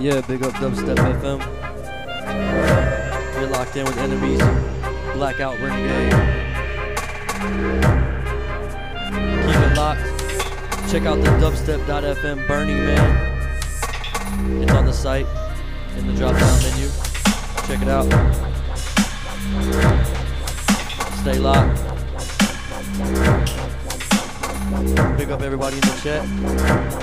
Yeah, big up Dubstep FM. You're locked in with NMEZEE, Blackout Renegade. Keep it locked. Check out the dubstep.fm Burning Man. It's on the site in the drop down menu. Check it out. Stay locked. Big up everybody in the chat.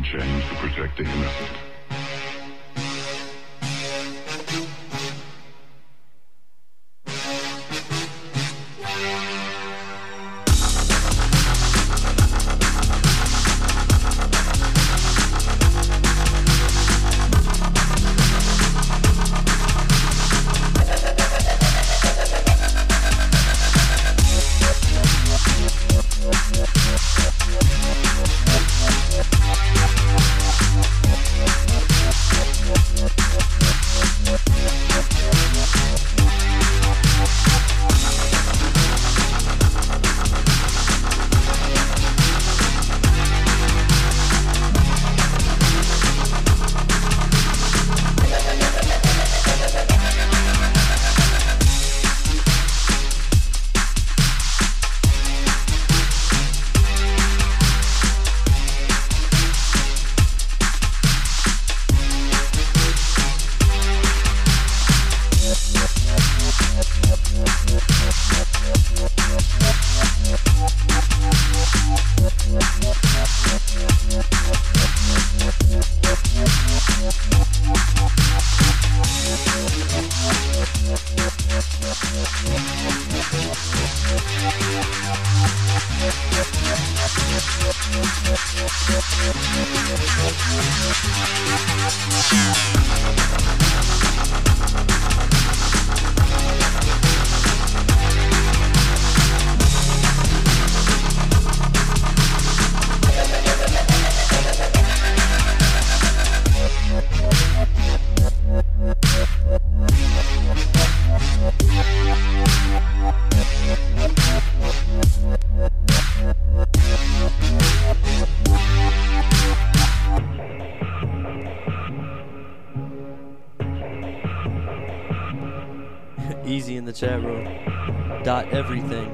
Changed to protect the innocent. Easy in the chat room. Dot everything.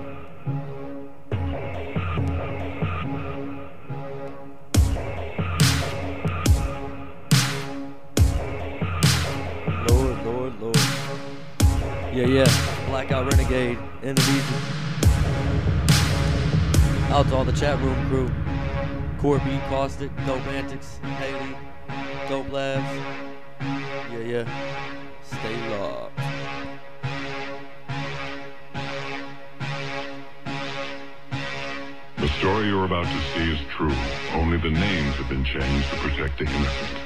Lord, Lord, Lord. Yeah, yeah. Blackout Renegade in the region. Out to all the chat room crew. Corby, Caustic, Dope Antics, Haley, Dope Labs. Yeah, yeah. Stay locked. The story you're about to see is true. Only the names have been changed to protect the innocent.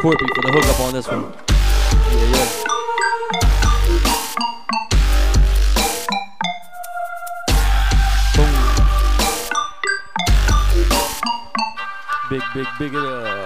Corby for the hookup on this one. Yeah, yeah. Boom. Big, big, big it up.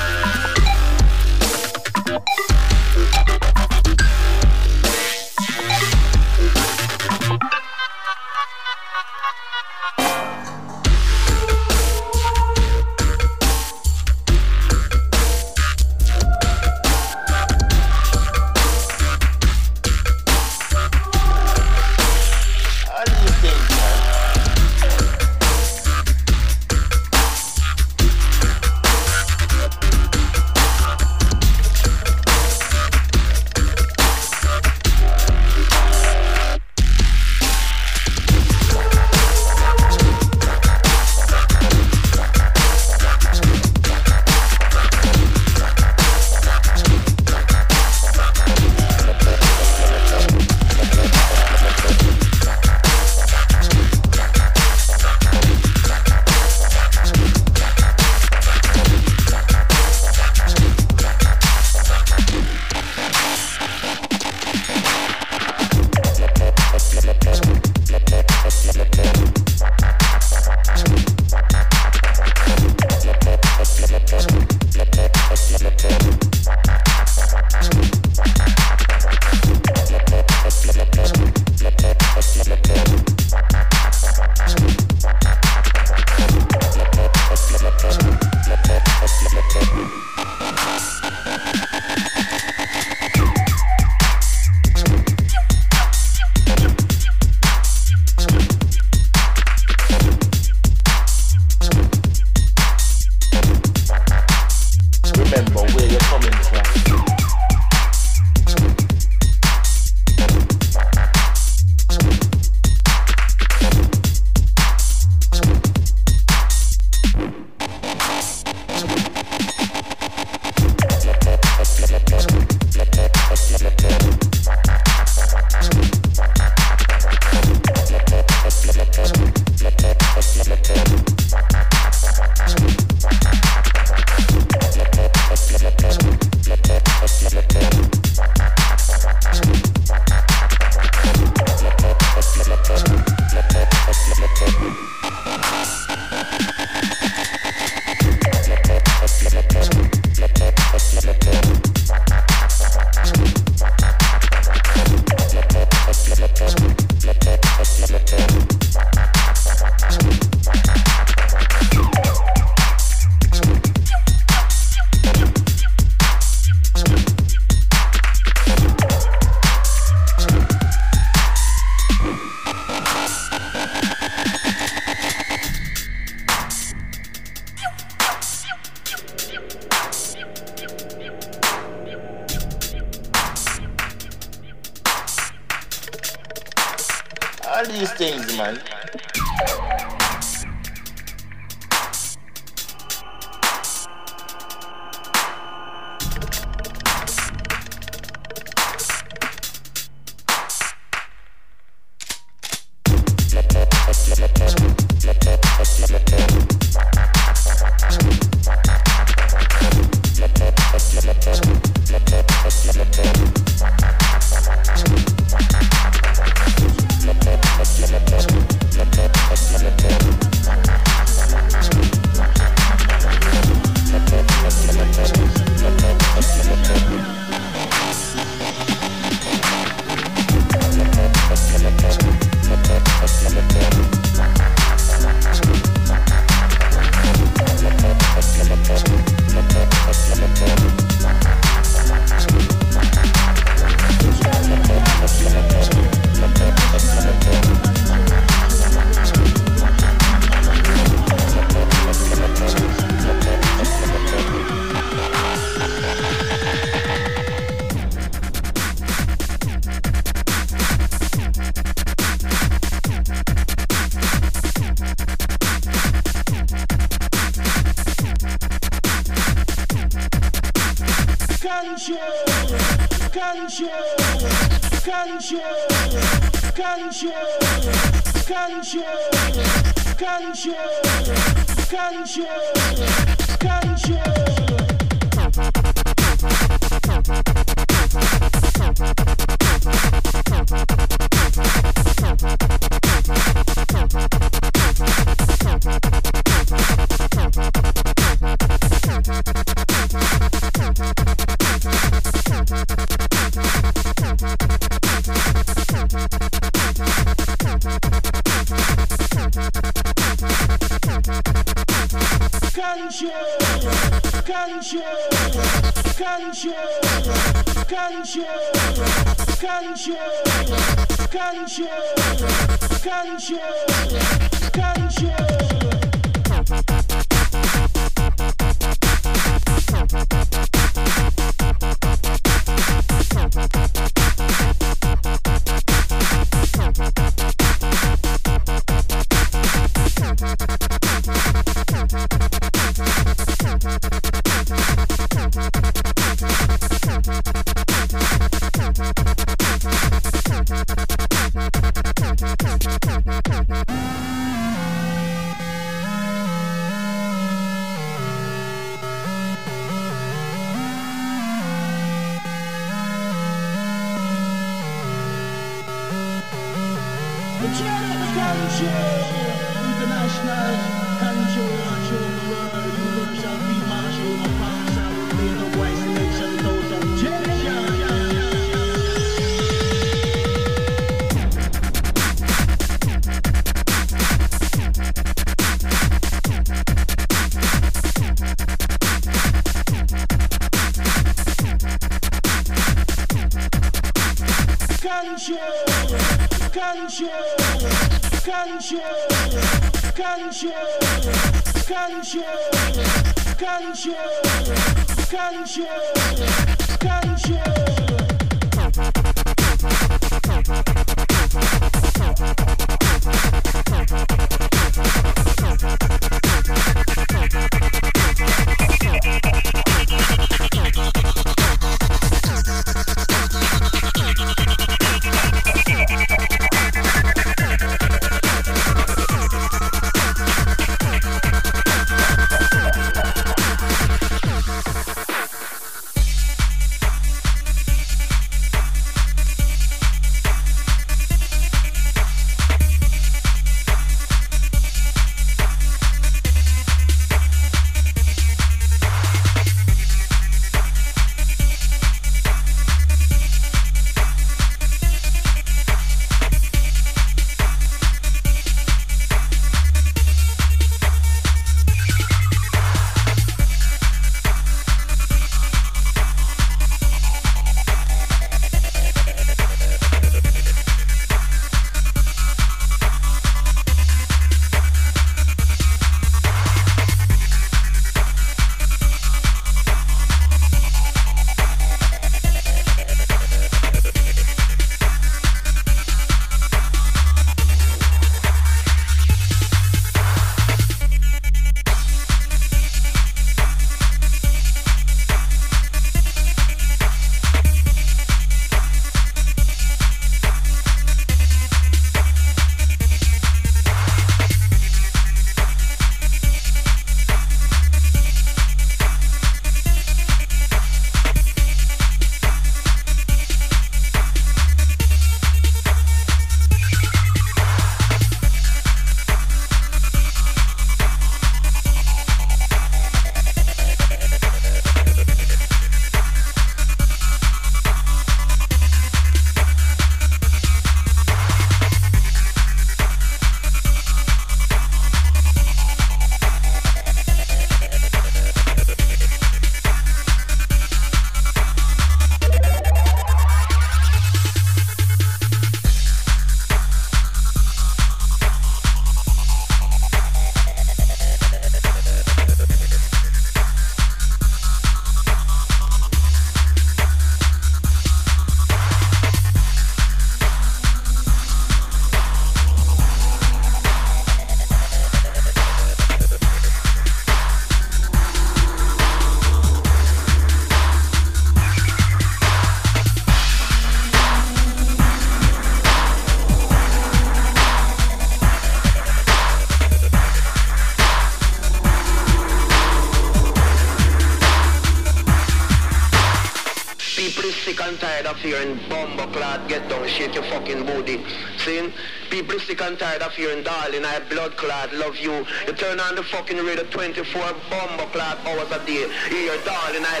and tired of hearing bomba clad, get down, shake your fucking booty. See? People sick and tired of hearing darling, I blood clad, love you. You turn on the fucking radio 24 bomba clad hours a day. Hear your darling, I...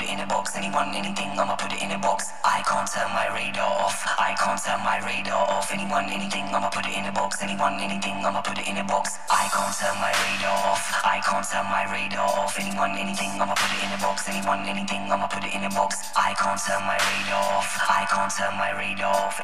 put it in a box. Anyone, anything, I'ma put it in a box. I can't turn my radar off. I can't turn my radar off. Anyone, anything, I'ma put it in a box. Anyone, anything, I'ma put it in a box. I can't turn my radar off. I can't turn my radar off. Anyone, anything, I'ma put it in a box. Anyone, anything, I'ma put it in a box. I can't turn my radar off. I can't turn my radar off.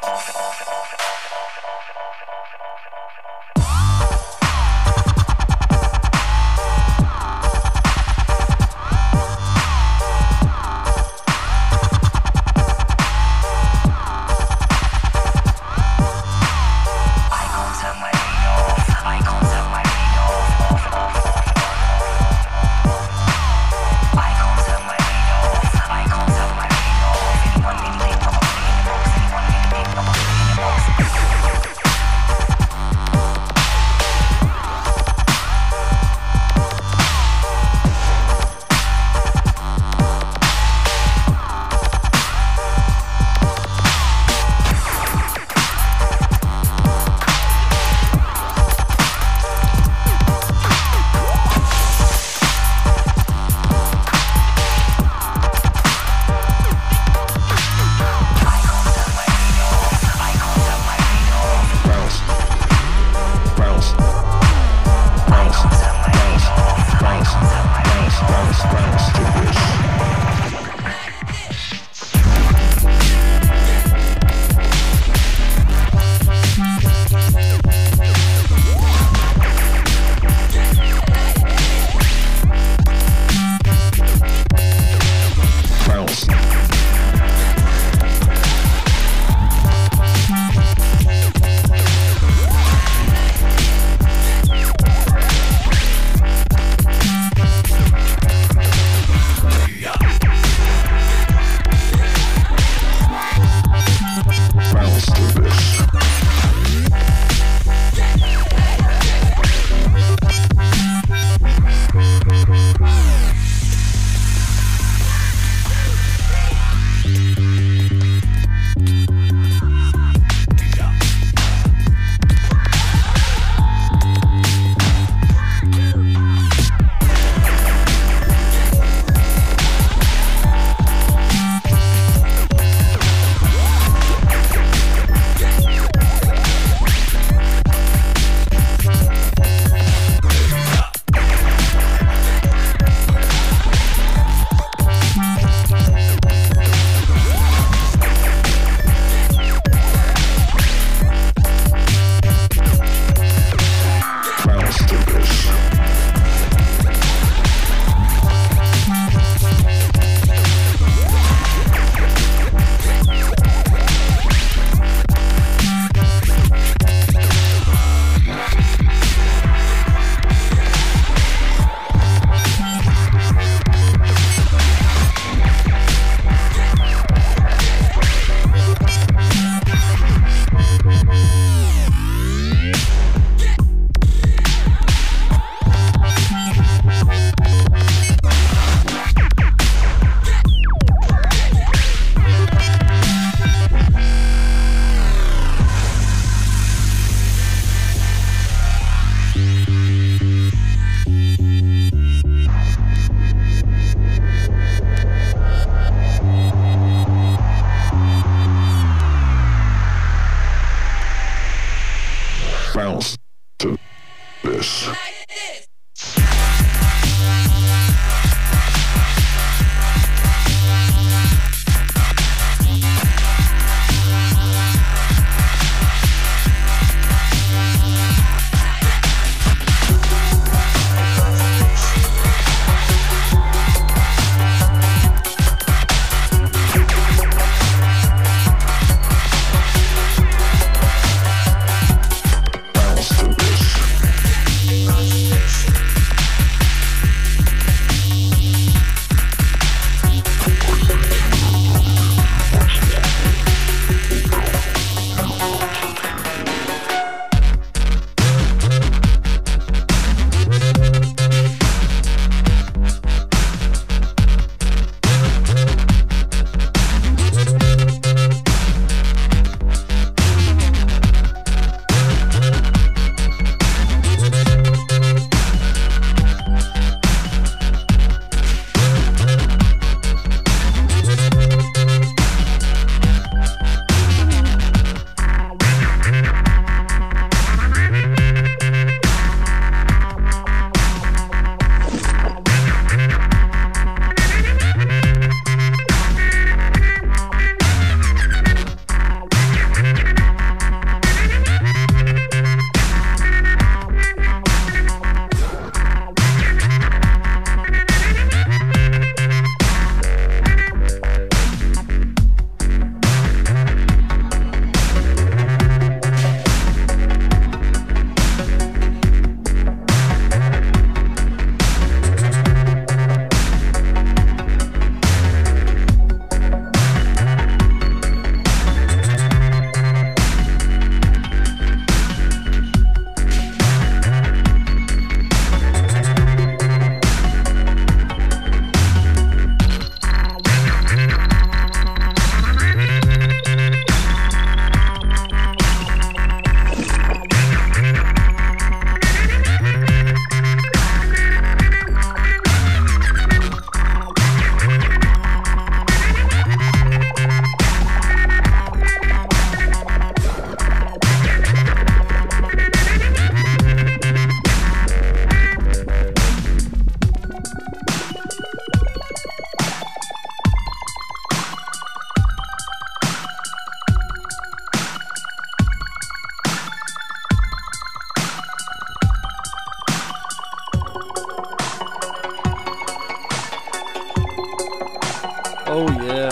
Oh yeah.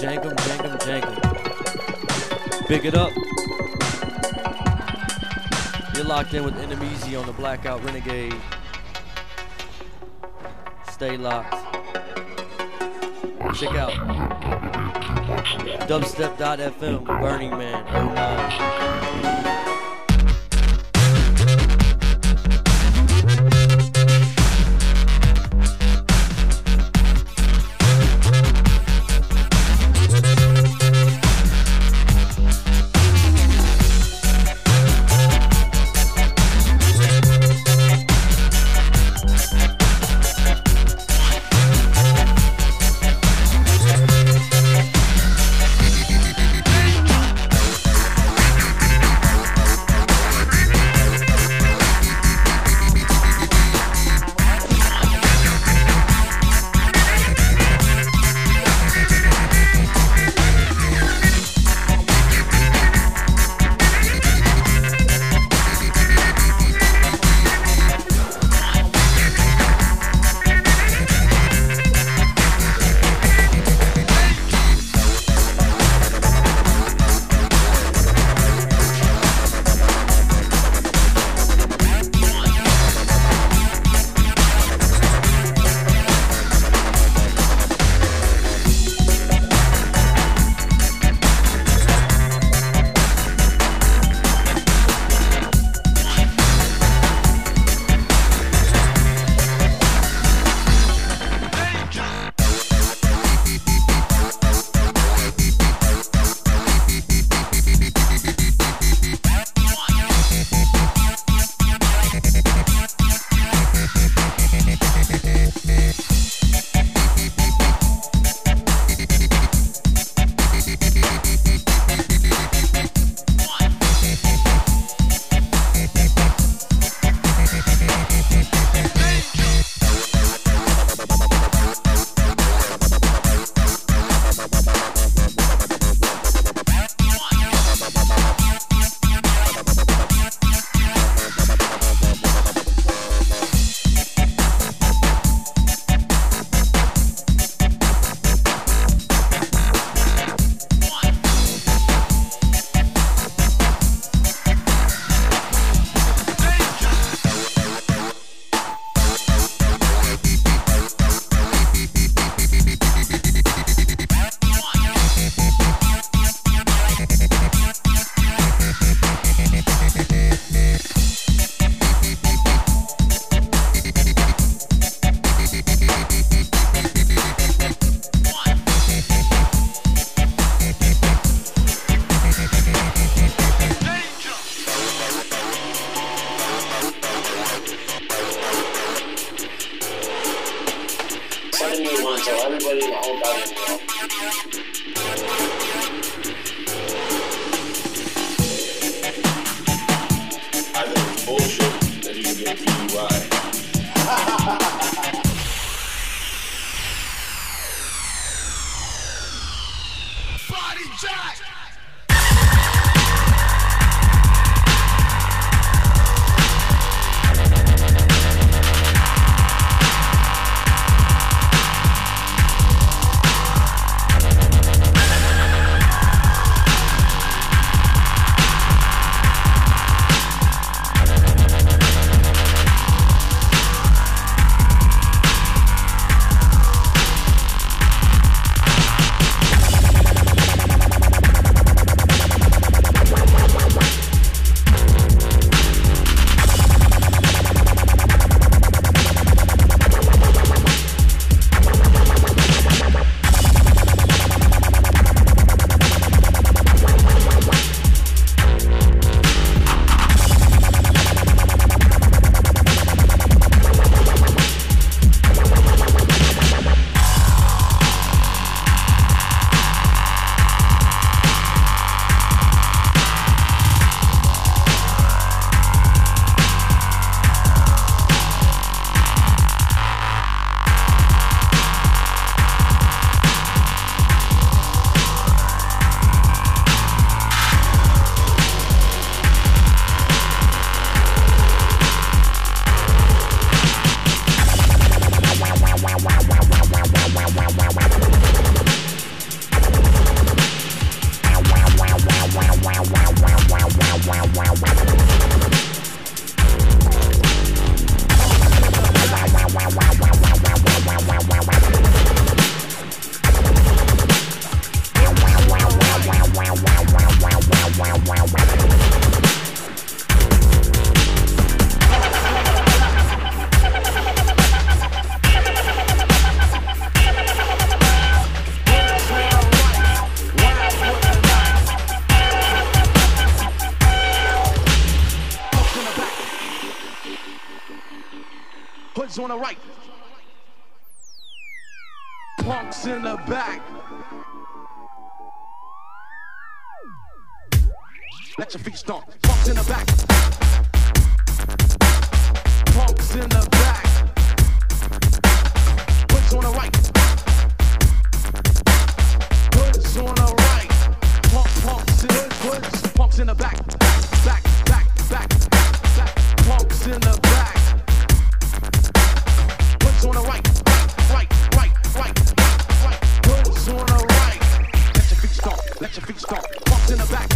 Jank 'em, jank 'em, jank 'em. Big it up. You're locked in with NMEZEE on the Blackout Renegade. Stay locked. Check out Dubstep.fm, Burning Man, 09. the right. Punks in the back. Let your feet stomp. Punks in the back. Punks in the back. Punks on the right. Punks on the right. Punks in the back. Back, back, back, back, back. Punks in the back. Punks on the right. Right. Punks on the right. Let your feet stomp. Let your feet stomp. Punks in the back.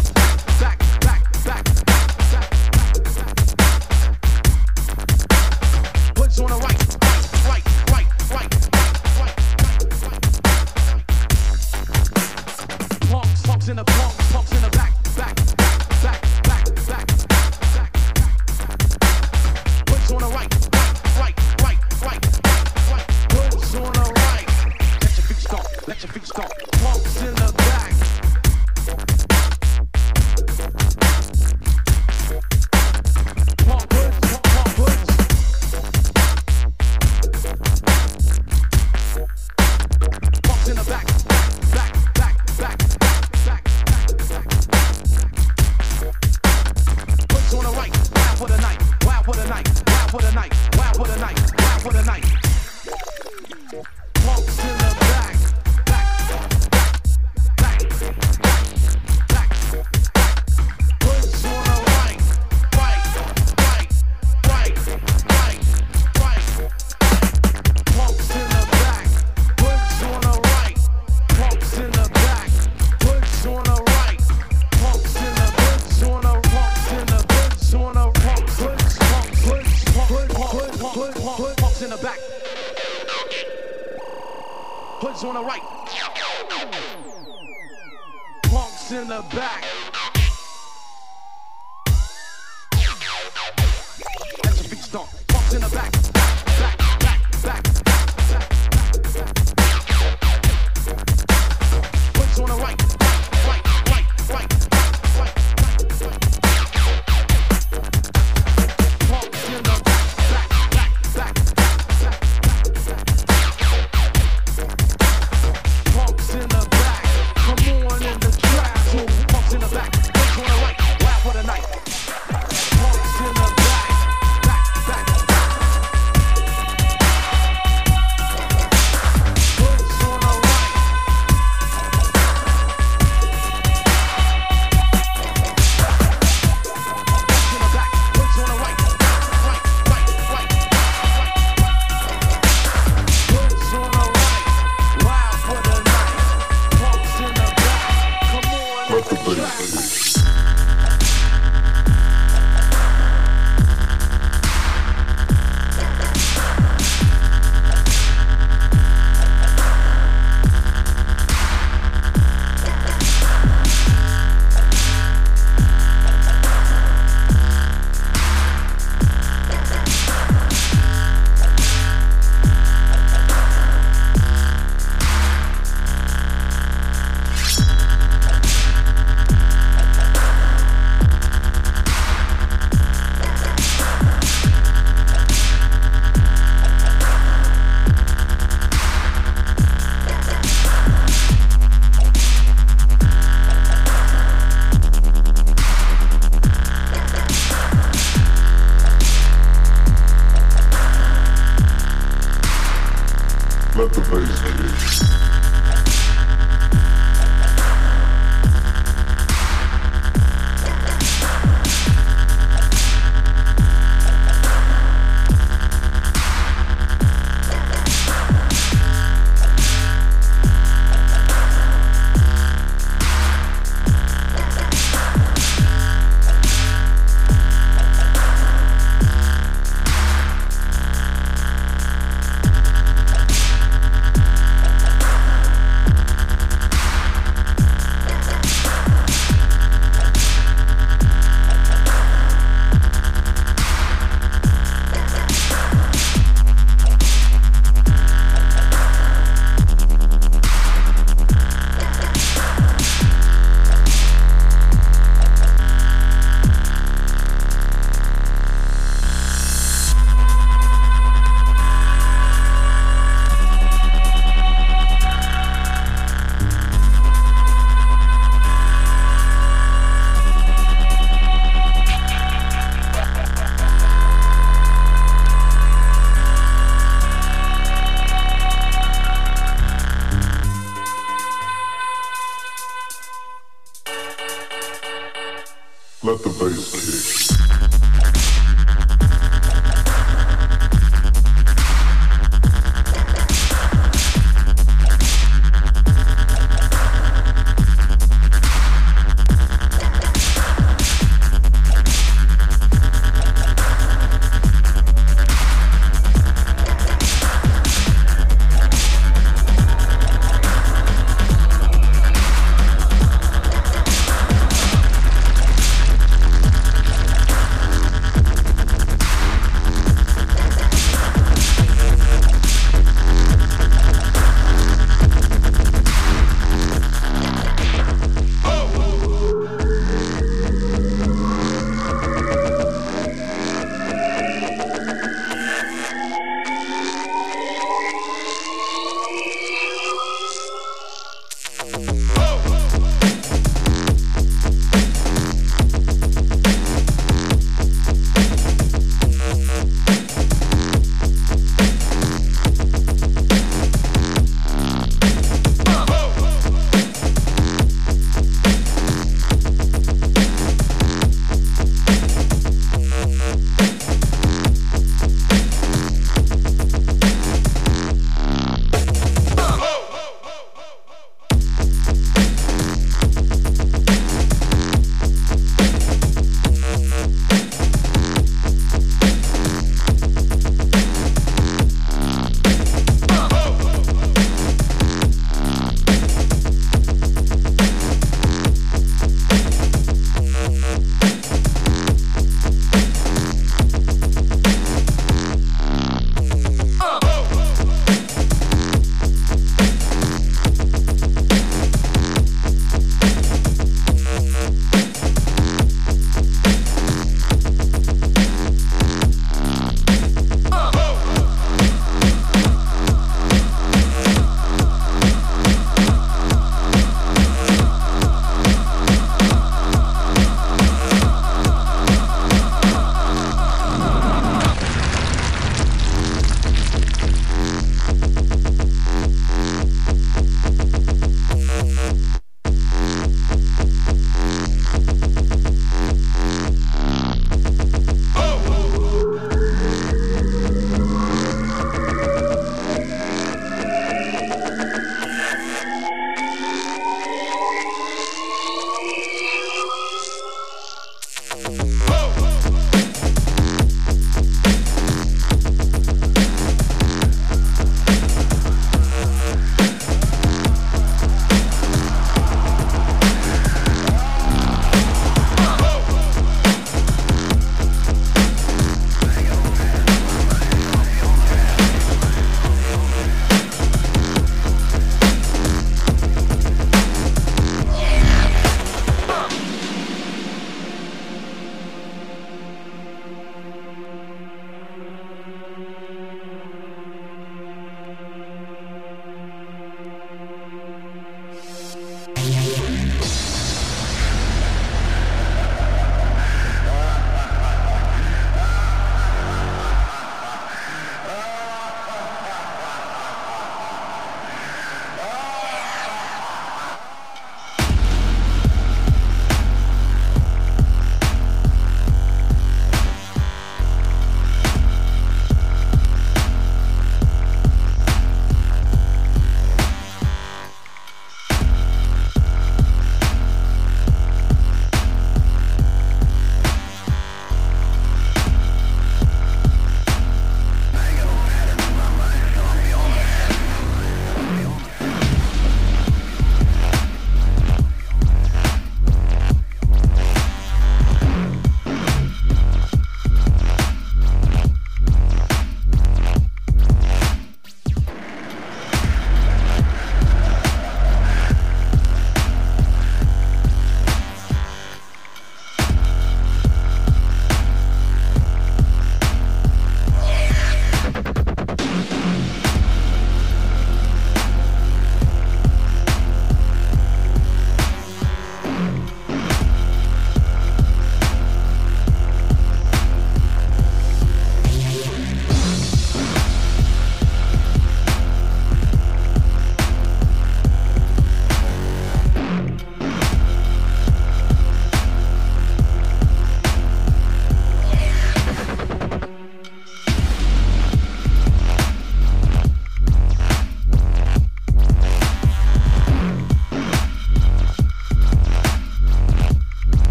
Let the bass kick.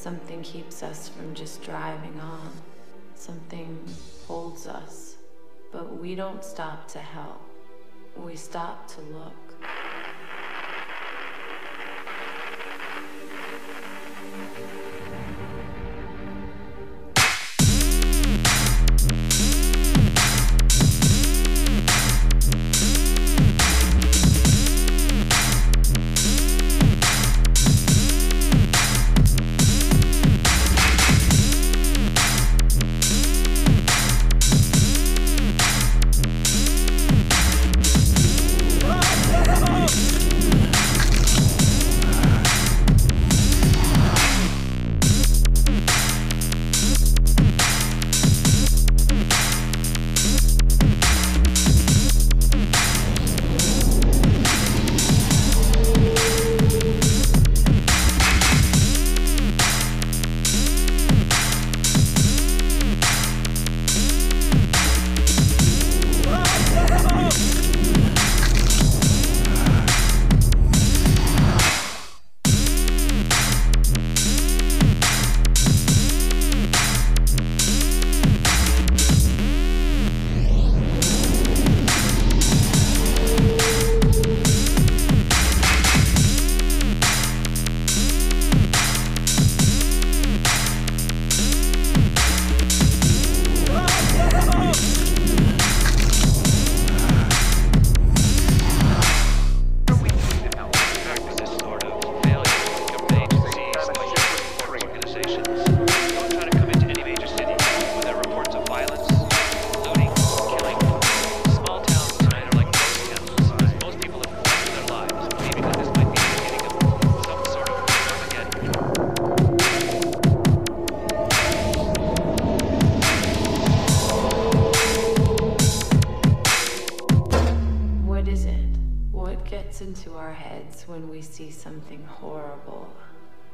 Something keeps us from just driving on. Something holds us. But we don't stop to help. We stop to look. When we see something horrible,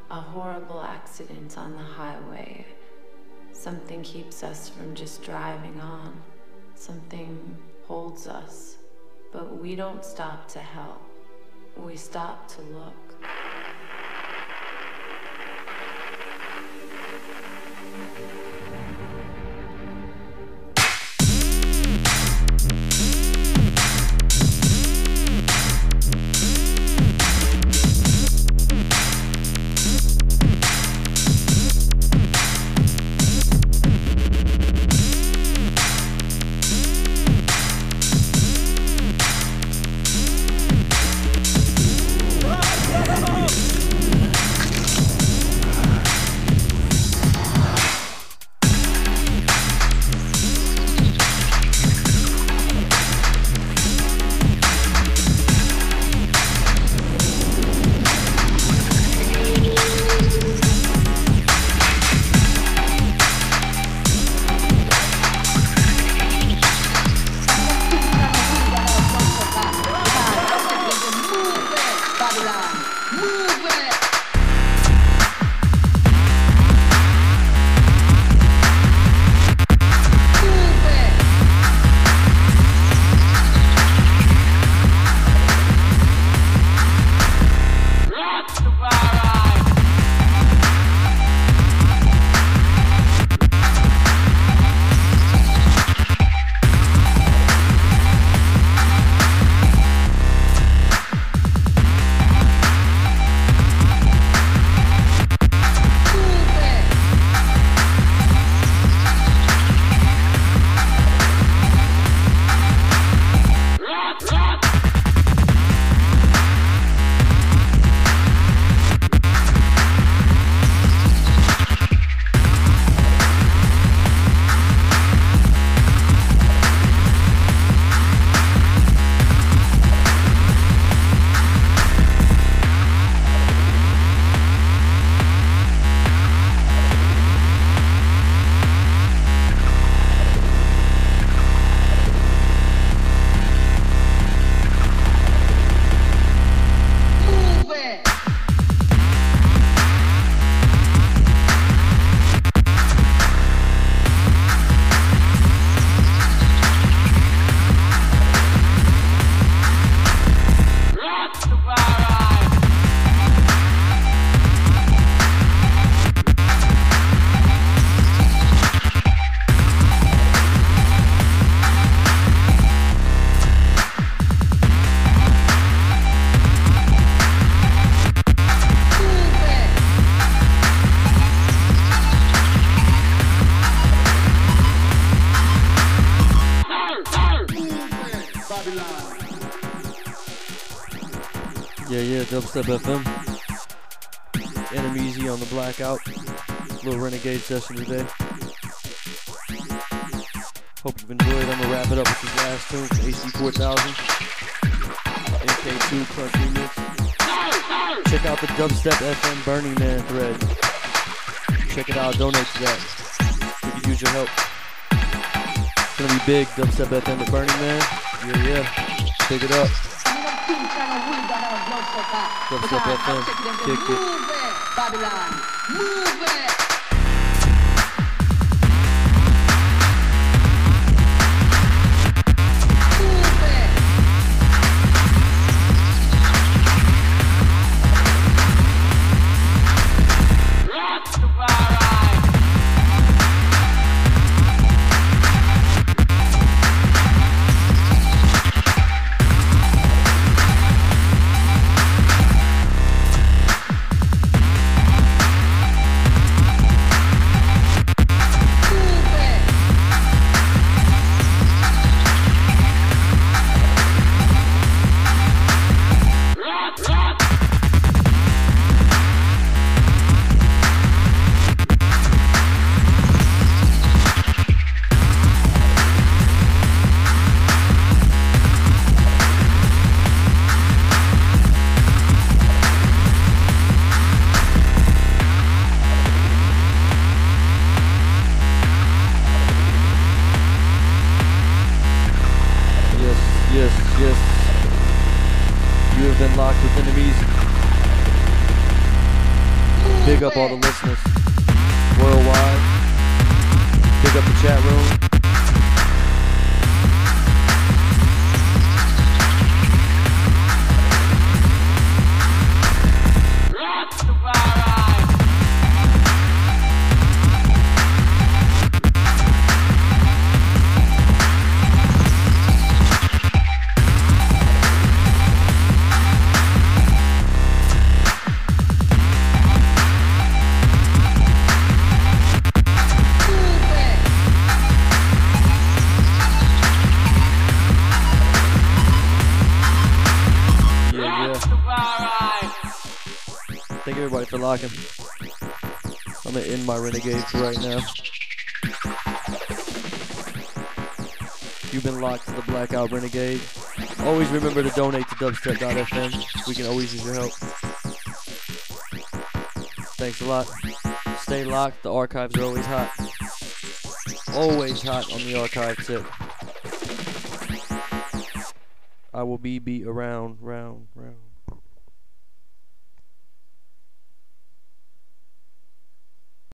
a horrible accident on the highway, something keeps us from just driving on. Something holds us, but we don't stop to help. We stop to look. Yeah, Dubstep FM. NMEZEE on the Blackout. Little Renegade session today. Hope you've enjoyed. I'm gonna wrap it up with this last tune from AC 4000 ak 2 Crunchy Mix. Check out the Dubstep FM Burning Man thread. Check it out. Donate to that. We could use your help. It's gonna be big. Dubstep FM at Burning Man. Yeah. Pick it up. Dubstep FM. Kick it. Move it, Babylon. Move it. All the listeners worldwide, pick up the chat room. Locking. I'm gonna end my Renegades right now. You've been locked to the Blackout Renegade. Always remember to donate to dubstep.fm. We can always use your help. Thanks a lot. Stay locked. The archives are always hot. Always hot on the archive tip. I will be around.